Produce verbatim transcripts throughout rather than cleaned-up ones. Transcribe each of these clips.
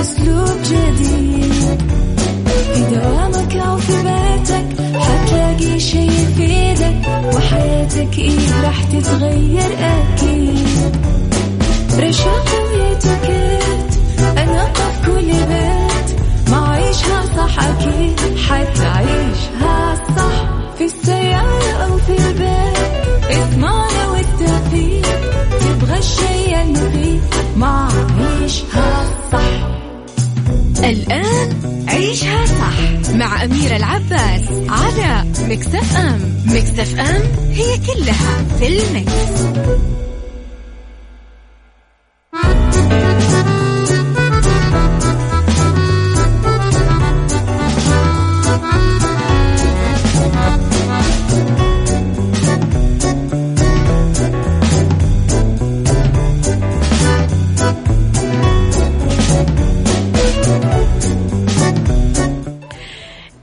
أسلوب جديد في دوامك أو في بيتك حتلاقي شي يفيدك وحياتك إيه راح تتغير أكيد. رشاق ويتوكيت أنقف كل بيت ما عيشها صح أكيد حتعيشها صح في السيارة أو في البيت. اسمعنا والتوفيق تبغى الشي المفيد ما عيشها صح. الآن عيشها صح مع أميرة العباس على مكس إف إم. مكس إف إم هي كلها في المكس.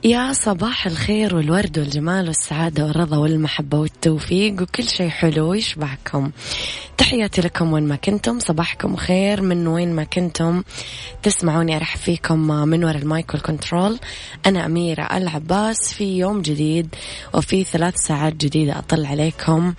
يا صباح الخير والورد والجمال والسعادة والرضا والمحبة والتوفيق وكل شيء حلو يشبعكم. تحياتي لكم وين ما كنتم، صباحكم خير من وين ما كنتم تسمعوني. أرحب فيكم من وراء المايك والكنترول، أنا أميرة العباس في يوم جديد وفي ثلاث ساعات جديدة أطل عليكم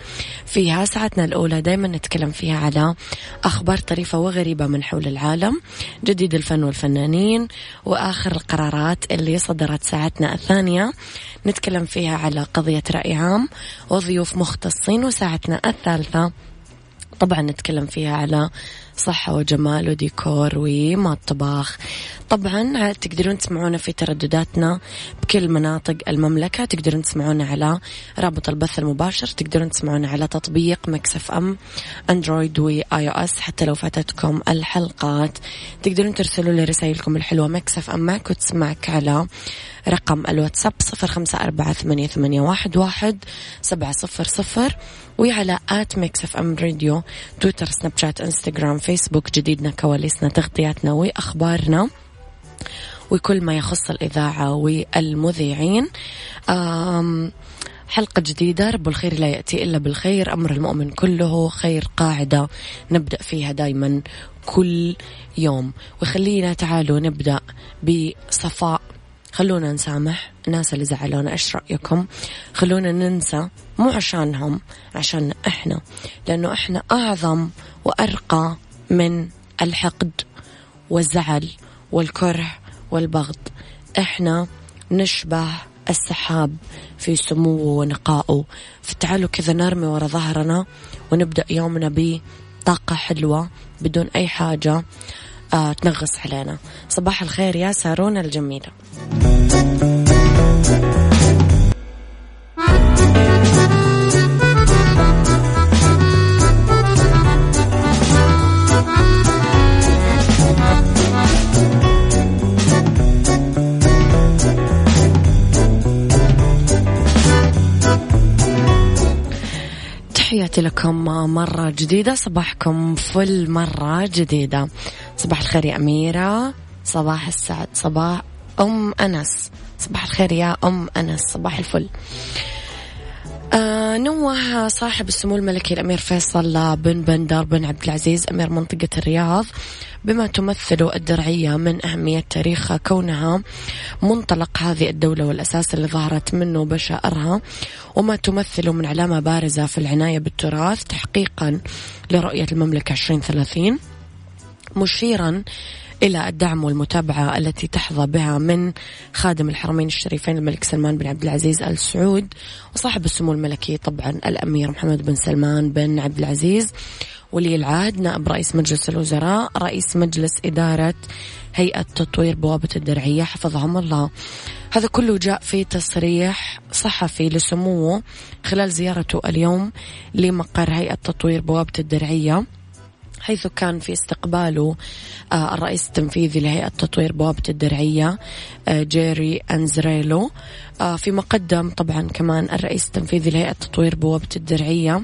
فيها. ساعتنا الأولى دايما نتكلم فيها على أخبار طريفة وغريبة من حول العالم، جديد الفن والفنانين، وآخر القرارات اللي صدرت. ساعتنا الثانية نتكلم فيها على قضية رأي عام وضيوف مختصين. وساعتنا الثالثة طبعا نتكلم فيها على صحة وجمال وديكور ومطبخ. طبعا تقدرون تسمعونا في تردداتنا بكل مناطق المملكة، تقدرون تسمعونا على رابط البث المباشر، تقدرون تسمعونا على تطبيق مكس إف إم أندرويد وآي أو إس. حتى لو فاتتكم الحلقات تقدرون ترسلوا لي رسائلكم الحلوة مكس إف إم معك وتسمعك على رقم الواتساب صفر خمسة أربعة ثمانية ثمانية واحد واحد سبعة صفر صفر، وعلى آت مكس إف إم راديو، تويتر، سناب شات، إنستغرام، فيسبوك. جديدنا، كواليسنا، تغطياتنا وأخبارنا وكل ما يخص الإذاعة والمذيعين. حلقة جديدة، رب الخير لا يأتي إلا بالخير، أمر المؤمن كله خير، قاعدة نبدأ فيها دايما كل يوم. وخلينا تعالوا نبدأ بصفاء، خلونا نسامح الناس اللي زعلونا. إيش رأيكم؟ خلونا ننسى، مو عشانهم، عشان إحنا، لأنه إحنا أعظم وأرقى من الحقد والزعل والكره والبغض. إحنا نشبه السحاب في سموه ونقائه، فتعالوا كذا نرمي ورا ظهرنا ونبدأ يومنا بطاقة حلوة بدون أي حاجة آه تنغص علينا. صباح الخير يا سارون الجميلة. تحياتي لكم مرة جديدة، صباحكم فل مرة جديدة. صباح الخير يا أميرة، صباح السعد، صباح أم أنس، صباح الخير يا أم أنس، صباح الفل. آه نوه صاحب السمو الملكي الأمير فيصل بن بندر بن عبد العزيز أمير منطقة الرياض بما تمثل الدرعية من أهمية تاريخها، كونها منطلق هذه الدولة والأساس اللي ظهرت منه بشائرها، وما تمثل من علامة بارزة في العناية بالتراث تحقيقا لرؤية المملكة عشرين ثلاثين، مشيرا إلى الدعم والمتابعة التي تحظى بها من خادم الحرمين الشريفين الملك سلمان بن عبد العزيز آل سعود، وصاحب السمو الملكي طبعا الأمير محمد بن سلمان بن عبد العزيز ولي العهد نائب رئيس مجلس الوزراء رئيس مجلس إدارة هيئة تطوير بوابة الدرعية حفظهم الله. هذا كله جاء في تصريح صحفي لسموه خلال زيارته اليوم لمقر هيئة تطوير بوابة الدرعية، حيث كان في استقباله الرئيس التنفيذي لهيئة تطوير بوابة الدرعية جيري أنزرايلو. في مقدم طبعا كمان الرئيس التنفيذي لهيئة تطوير بوابة الدرعية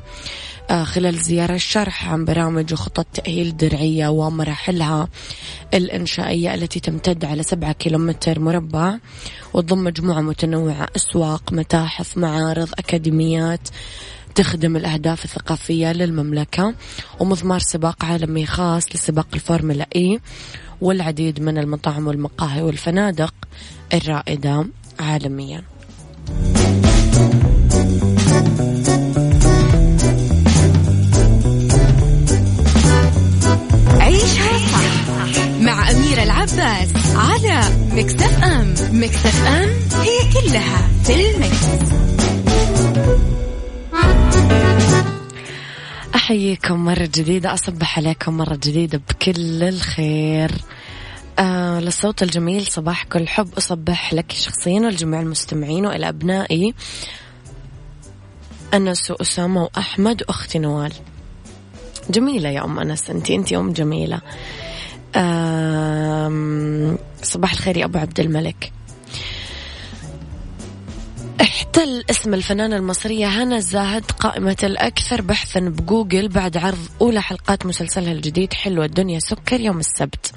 خلال زيارة الشرح عن برامج وخطط تأهيل الدرعية ومراحلها الإنشائية التي تمتد على سبعة كيلومتر مربع وتضم مجموعة متنوعة، أسواق، متاحف، معارض، أكاديميات، تخدم الأهداف الثقافية للمملكة ومضمار سباق عالمي خاص لسباق الفورمولا إي والعديد من المطاعم والمقاهي والفنادق الرائدة عالميا. عيشها صح مع أميرة العباس على مكس إف إم. مكس إف إم هي كلها في المكس. أحييكم مرة جديدة، أصبح عليكم مرة جديدة بكل الخير. آه للصوت الجميل صباح كل حب، أصبح لك شخصيا والجميع المستمعين وإلى أبنائي أنس وأسامة وأحمد وأختي نوال. جميلة يا أم أنس، أنتي أنتي أم جميلة. آه صباح الخير يا أبو عبد الملك. احتل اسم الفنانة المصرية هانا زاهد قائمة الأكثر بحثا بجوجل بعد عرض أولى حلقات مسلسلها الجديد حلوة الدنيا سكر يوم السبت.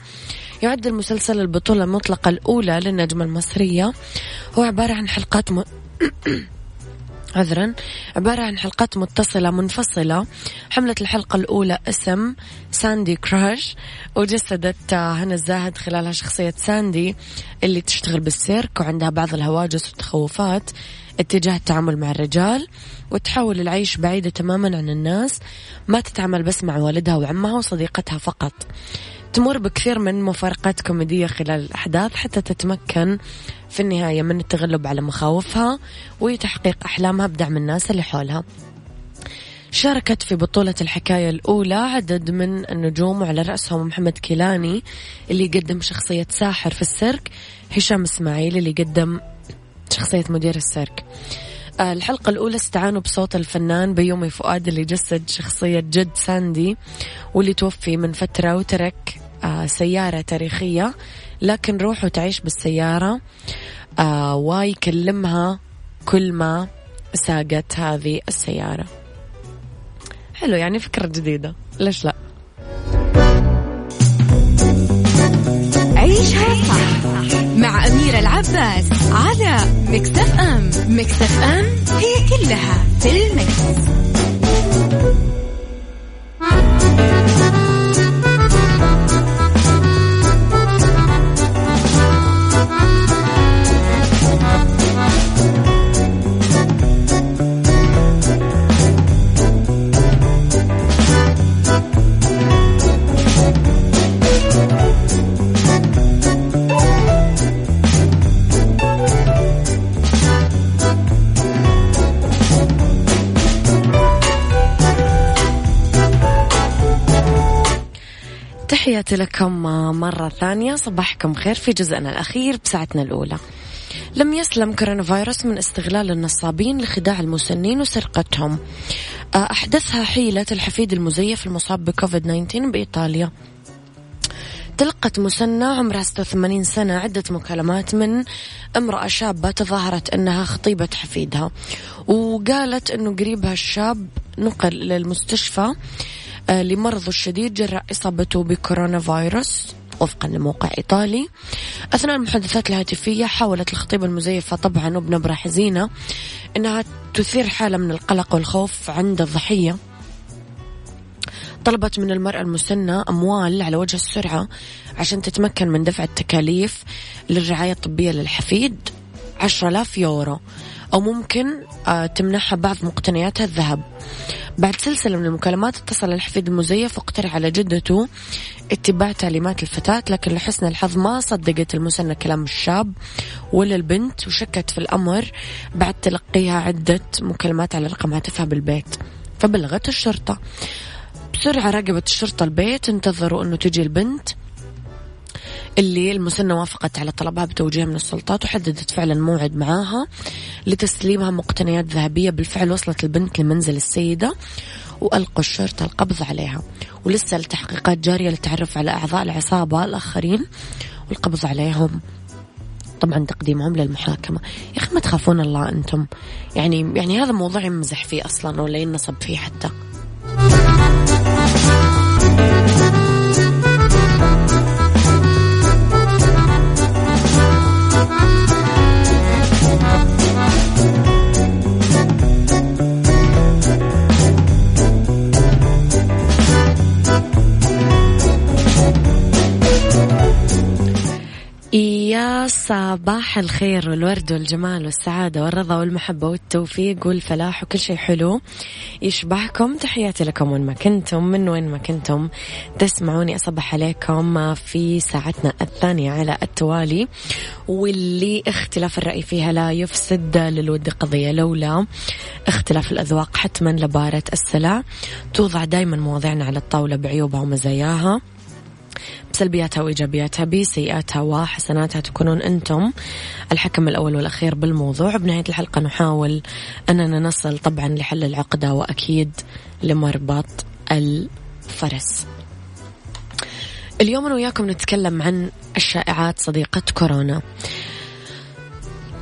يعد المسلسل البطولة المطلقة الأولى للنجمة المصرية، هو عبارة عن حلقات م... عذرا عبارة عن حلقات متصلة منفصلة. حملت الحلقة الأولى اسم ساندي كراش، وجسدت هانا الزاهد خلالها شخصية ساندي اللي تشتغل بالسيرك وعندها بعض الهواجس والتخوفات اتجاه التعامل مع الرجال، وتحاول العيش بعيدة تماما عن الناس، ما تتعامل بس مع والدها وعمها وصديقتها فقط. تمر بكثير من مفارقات كوميدية خلال الأحداث حتى تتمكن في النهاية من التغلب على مخاوفها وتحقيق أحلامها بدعم الناس اللي حولها. شاركت في بطولة الحكاية الأولى عدد من النجوم وعلى رأسهم محمد كيلاني اللي يقدم شخصية ساحر في السيرك، هشام اسماعيل اللي يقدم شخصية مدير السيرك. الحلقة الأولى استعانوا بصوت الفنان بيومي فؤاد اللي جسد شخصية جد ساندي واللي توفي من فترة وترك سيارة تاريخية، لكن روح وتعيش بالسيارة ويكلمها كل ما ساقت هذه السيارة. حلو، يعني فكرة جديدة، ليش لا؟ عيشها صح مع أميرة العباس على مكس إف إم. مكس إف إم هي كلها في المكس. تحياتي لكم مرة ثانية، صباحكم خير في جزءنا الأخير بساعتنا الأولى. لم يسلم كورونا فيروس من استغلال النصابين لخداع المسنين وسرقتهم. أحدثها حيلة الحفيد المزيف المصاب بكوفيد تسعة عشر بإيطاليا. تلقت مسنة عمرها ستة وثمانين سنة عدة مكالمات من امرأة شابة تظاهرت أنها خطيبة حفيدها، وقالت أنه قريبها الشاب نقل للمستشفى لمرضه الشديد جراء إصابته بكورونا فيروس وفقا لموقع إيطالي. أثناء المحادثات الهاتفية حاولت الخطيبة المزيفة طبعا وبنبرة حزينة أنها تثير حالة من القلق والخوف عند الضحية. طلبت من المرأة المسنة أموال على وجه السرعة عشان تتمكن من دفع التكاليف للرعاية الطبية للحفيد عشرة آلاف يورو، أو ممكن تمنحها بعض مقتنياتها الذهب. بعد سلسلة من المكالمات اتصل الحفيد المزيف واقترح على جدته اتباع تعليمات الفتاة، لكن لحسن الحظ ما صدقت المسنة كلام الشاب ولا البنت، وشكت في الأمر بعد تلقيها عدة مكالمات على رقم هاتفها بالبيت، فبلغت الشرطة. بسرعة راقبت الشرطة البيت، انتظروا أنه تجي البنت اللي المسنة وافقت على طلبها بتوجيه من السلطات، وحددت فعلا موعد معاها لتسليمها مقتنيات ذهبية. بالفعل وصلت البنت لمنزل السيدة وألقوا الشرطة القبض عليها، ولسه التحقيقات جارية للتعرف على أعضاء العصابة الآخرين والقبض عليهم، طبعا تقديمهم للمحاكمة. يا أخي ما تخافون الله أنتم، يعني يعني هذا موضوع يمزح فيه أصلا ولا ينصب فيه حتى. يا صباح الخير والورد والجمال والسعادة والرضا والمحبة والتوفيق والفلاح وكل شيء حلو يشبهكم. تحياتي لكم وين ما كنتم، من وين ما كنتم تسمعوني. أصبح عليكم في ساعتنا الثانية على التوالي، واللي اختلاف الرأي فيها لا يفسد للود قضية، لولا اختلاف الأذواق حتما لبارة السلع. توضع دايما مواضيعنا على الطاولة بعيوبها ومزاياها، بسلبياتها وإيجابياتها، بسيئاتها وحسناتها. تكونون أنتم الحكم الأول والأخير بالموضوع. بنهاية الحلقة نحاول أننا نصل طبعا لحل العقدة وأكيد لمربط الفرس. اليوم أنا وياكم نتكلم عن الشائعات صديقة كورونا.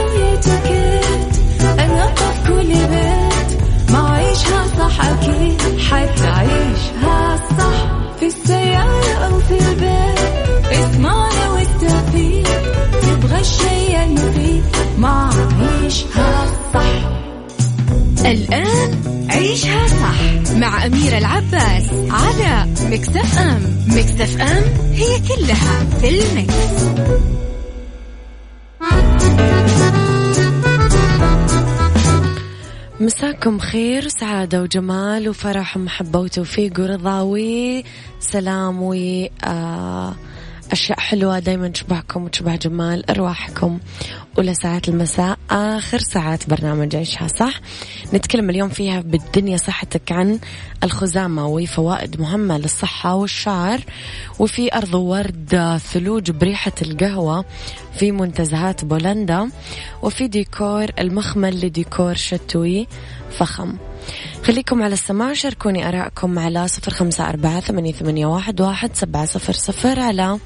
ويتكت أنقف كل بيت، ما عيشها صح أكيد حتعيشها صح. في السيارة أو في البيت اسمعنا والتفيد، تبغى الشي المفيد ما عيشها صح. الآن عيشها صح مع أميرة العباس على مكس إف إم. مكس إف إم هي كلها في المكس. مساكم خير، سعادة وجمال وفرح ومحبة وتوفيق ورضا سلام و أشياء حلوة دايما تشبهكم وتشبه جمال أرواحكم. ولساعات المساء آخر ساعات برنامج عيشها صح. نتكلم اليوم فيها بالدنيا صحتك عن الخزامة وفوائد مهمة للصحة والشعر، وفي أرض ورد ثلوج بريحة القهوة في منتزهات بولندا، وفي ديكور المخمل لديكور شتوي فخم. خليكم على السماع، شاركوني أراءكم على صفر خمسة أربعة ثمانية ثمانية واحد واحد سبعة صفر صفر، على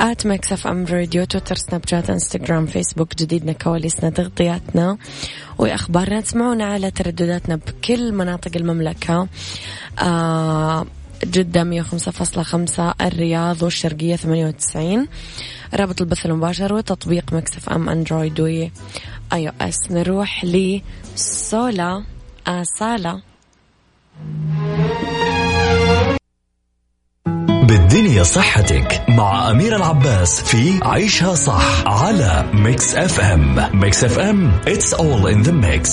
آت مكس إف إم راديو، تويتر، سناب شات، إنستغرام، فيسبوك. جديدنا، كواليسنا، تغطياتنا وأخبارنا. تسمعونا على تردداتنا بكل مناطق المملكة، آه جدة مية وخمسة فاصلة خمسة، الرياض والشرقية ثمانية وتسعين. رابط البث المباشر وتطبيق مكس إف إم أندرويد وآي أو إس. نروح لسولا آصالة. بالدنيا صحتك مع أميرة العباس في عيشها صح على ميكس إف إم. ميكس إف إم It's all in the mix.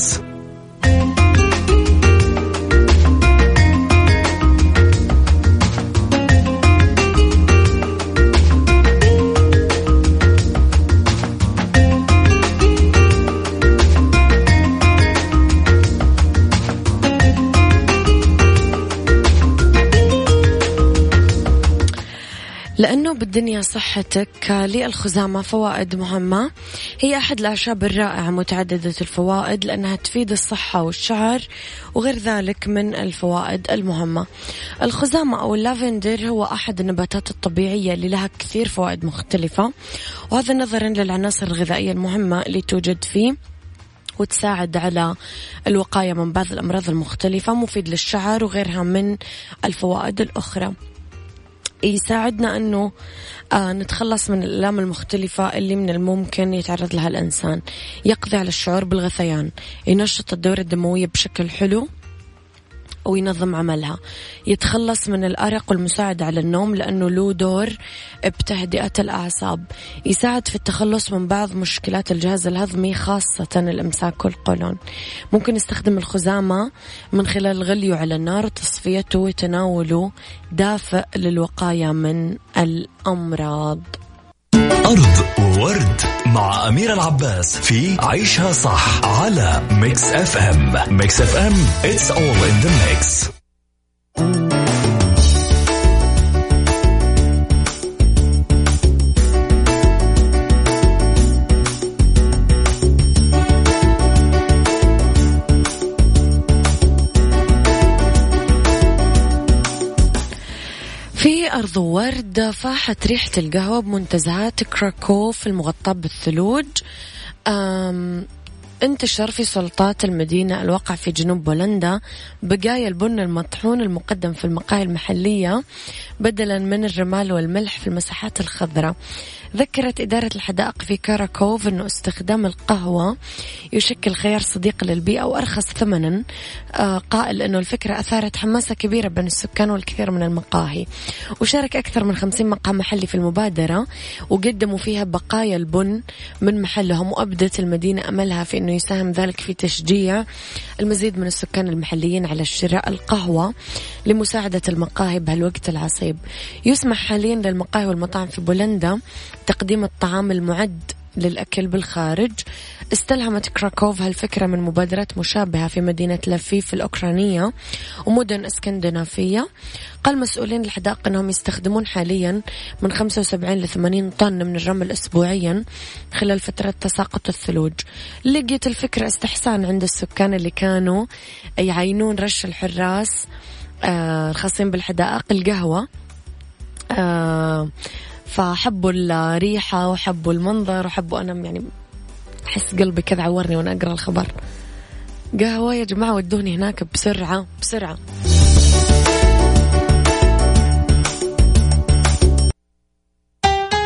لأنه بالدنيا صحتك للخزامة فوائد مهمة، هي أحد الأعشاب الرائعة متعددة الفوائد لأنها تفيد الصحة والشعر وغير ذلك من الفوائد المهمة. الخزامة أو اللافندر هو أحد النباتات الطبيعية اللي لها كثير فوائد مختلفة، وهذا نظرا للعناصر الغذائية المهمة اللي توجد فيه، وتساعد على الوقاية من بعض الأمراض المختلفة، مفيد للشعر وغيرها من الفوائد الأخرى. يساعدنا أنه آه نتخلص من الآلام المختلفة اللي من الممكن يتعرض لها الإنسان، يقضي على الشعور بالغثيان، ينشط الدورة الدموية بشكل حلو وينظم عملها، يتخلص من الأرق والمساعد على النوم لأنه له دور بتهدئة الأعصاب، يساعد في التخلص من بعض مشكلات الجهاز الهضمي خاصة الإمساك والقولون. ممكن نستخدم الخزامة من خلال غليه على النار وتصفيته وتناوله دافئ للوقاية من الأمراض. أرض وورد مع أميرة العباس في عيشها صح على ميكس إف إم. ميكس إف إم It's all in the mix. في أرض ورد فاحت ريحة القهوة بمنتزهات كراكوف المغطاة بالثلوج. انتشر في سلطات المدينة الواقع في جنوب بولندا بقايا البن المطحون المقدم في المقاهي المحلية بدلا من الرمال والملح في المساحات الخضراء. ذكرت إدارة الحدائق في كراكوف أنه استخدام القهوة يشكل خيار صديق للبيئة وأرخص ثمنا، قائل أنه الفكرة أثارت حماسة كبيرة بين السكان والكثير من المقاهي، وشارك أكثر من خمسين مقهى محلي في المبادرة وقدموا فيها بقايا البن من محلهم، وأبدت المدينة أملها في أنه يساهم ذلك في تشجيع المزيد من السكان المحليين على شراء القهوة لمساعدة المقاهي بهالوقت العصيب. يسمح حاليا للمقاهي والمطاعم في بولندا تقديم الطعام المعد للأكل بالخارج. استلهمت كراكوف هالفكرة من مبادرات مشابهة في مدينة لفيف الأوكرانية ومدن اسكندنافية. قال مسؤولين الحدائق أنهم يستخدمون حاليا من خمسة وسبعين ل ثمانين طن من الرمل أسبوعيا خلال فترة تساقط الثلوج. لقيت الفكرة استحسان عند السكان اللي كانوا يعينون رش الحراس الخاصين بالحدائق القهوة، فحبوا الريحة وحبوا المنظر وحبوا، أنا يعني أحس قلبي كذا عورني وأنا أقرأ الخبر. قهوة يا جماعة، ودوني هناك بسرعة بسرعة.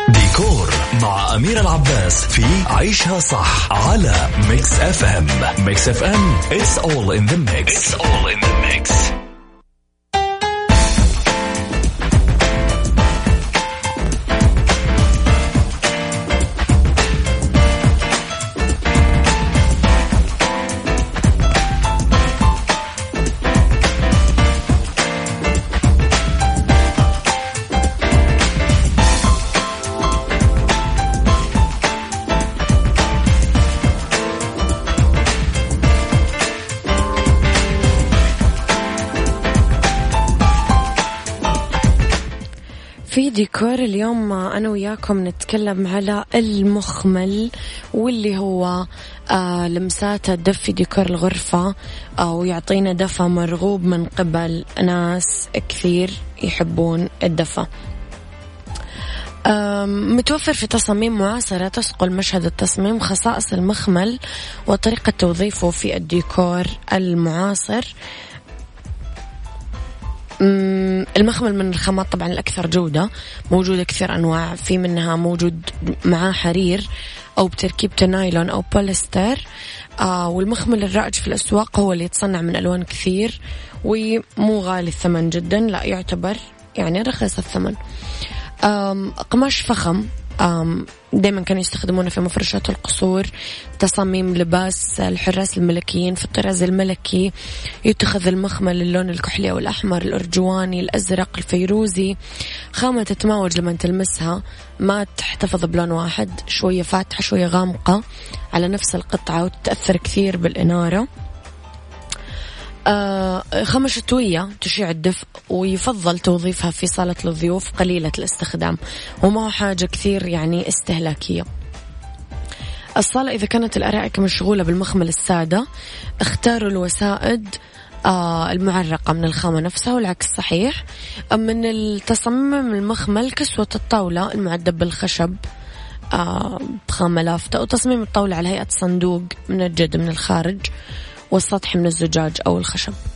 ديكور مع أميرة العباس في عيشها صح على ميكس إف إم. ميكس إف إم It's all in the mix. It's all in the mix. في ديكور اليوم أنا وياكم نتكلم على المخمل واللي هو آه لمساته تدفي ديكور الغرفة أو يعطينا دفى مرغوب من قبل ناس كثير يحبون الدفى. متوفر في تصاميم معاصرة تسقل مشهد التصميم خصائص المخمل وطريقة توظيفه في الديكور المعاصر. المخمل من الخامات طبعا الأكثر جودة، موجودة كثير أنواع، في منها موجود معاه حرير أو بتركيبة نايلون أو بوليستر. آه والمخمل الرائج في الأسواق هو اللي يتصنع من ألوان كثير ومو غالي الثمن جدا، لا يعتبر يعني رخيص الثمن. قماش فخم دايما كانوا يستخدمونه في مفرشات القصور، تصاميم لباس الحراس الملكيين. في الطراز الملكي يتخذ المخمل اللون الكحلي أو الأحمر، الأرجواني، الأزرق، الفيروزي. خامة تتماوج لما تلمسها، ما تحتفظ بلون واحد، شوية فاتحة شوية غامقة على نفس القطعة، وتتأثر كثير بالإنارة. آه خامة شتوية تشيع الدفء ويفضل توظيفها في صالة الضيوف، قليلة الاستخدام وما هو حاجة كثير يعني استهلاكية. الصالة إذا كانت الأرائك مشغولة بالمخمل السادة اختاروا الوسائد آه المعرقة من الخامة نفسها والعكس صحيح. من التصميم المخمل كسوة الطاولة المعدب بالخشب آه بخامة لافتة، وتصميم الطاولة على هيئة صندوق من الجد من الخارج، والسطح من الزجاج أو الخشب.